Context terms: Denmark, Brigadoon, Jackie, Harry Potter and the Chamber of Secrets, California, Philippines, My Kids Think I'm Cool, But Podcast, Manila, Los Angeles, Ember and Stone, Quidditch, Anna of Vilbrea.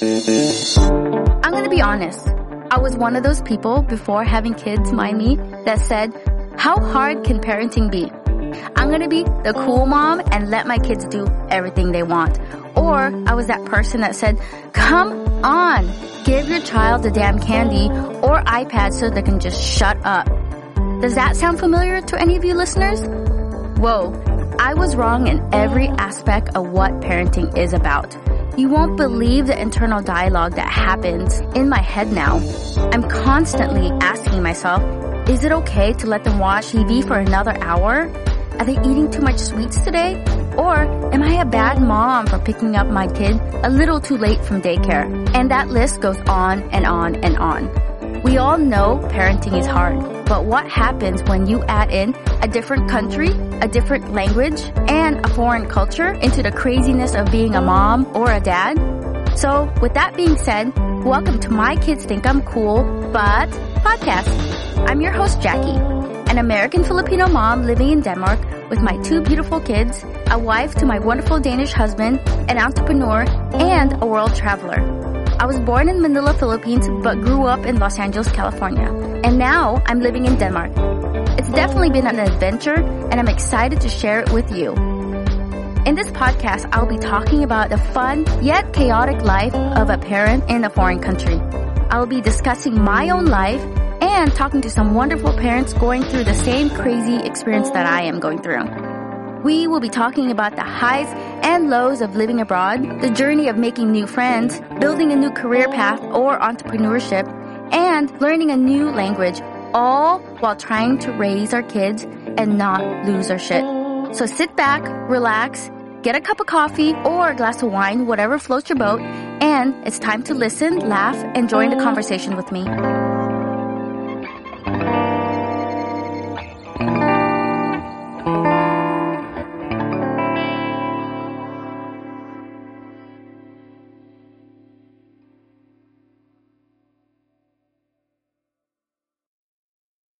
I'm going to be honest. I was one of those people before having kids, mind me, that said, how hard can parenting be? I'm going to be the cool mom and let my kids do everything they want. Or I was that person that said, come on, give your child the damn candy or iPad so they can just shut up. Does that sound familiar to any of you listeners? Whoa, I was wrong in every aspect of what parenting is about. You won't believe the internal dialogue that happens in my head now. I'm constantly asking myself, is it okay to let them watch TV for another hour? Are they eating too much sweets today? Or am I a bad mom for picking up my kid a little too late from daycare? And that list goes on and on and on. We all know parenting is hard, but what happens when you add in a different country, a different language, and a foreign culture into the craziness of being a mom or a dad? So, with that being said, welcome to My Kids Think I'm Cool, But Podcast. I'm your host, Jackie, an American Filipino mom living in Denmark with my 2 beautiful kids, a wife to my wonderful Danish husband, an entrepreneur, and a world traveler. I was born in Manila, Philippines, but grew up in Los Angeles, California. And now I'm living in Denmark. It's definitely been an adventure, and I'm excited to share it with you. In this podcast, I'll be talking about the fun yet chaotic life of a parent in a foreign country. I'll be discussing my own life and talking to some wonderful parents going through the same crazy experience that I am going through. We will be talking about the highs and lows of living abroad, the journey of making new friends, building a new career path or entrepreneurship, and learning a new language, all while trying to raise our kids and not lose our shit. So sit back, relax, get a cup of coffee or a glass of wine, whatever floats your boat, and it's time to listen, laugh, and join the conversation with me.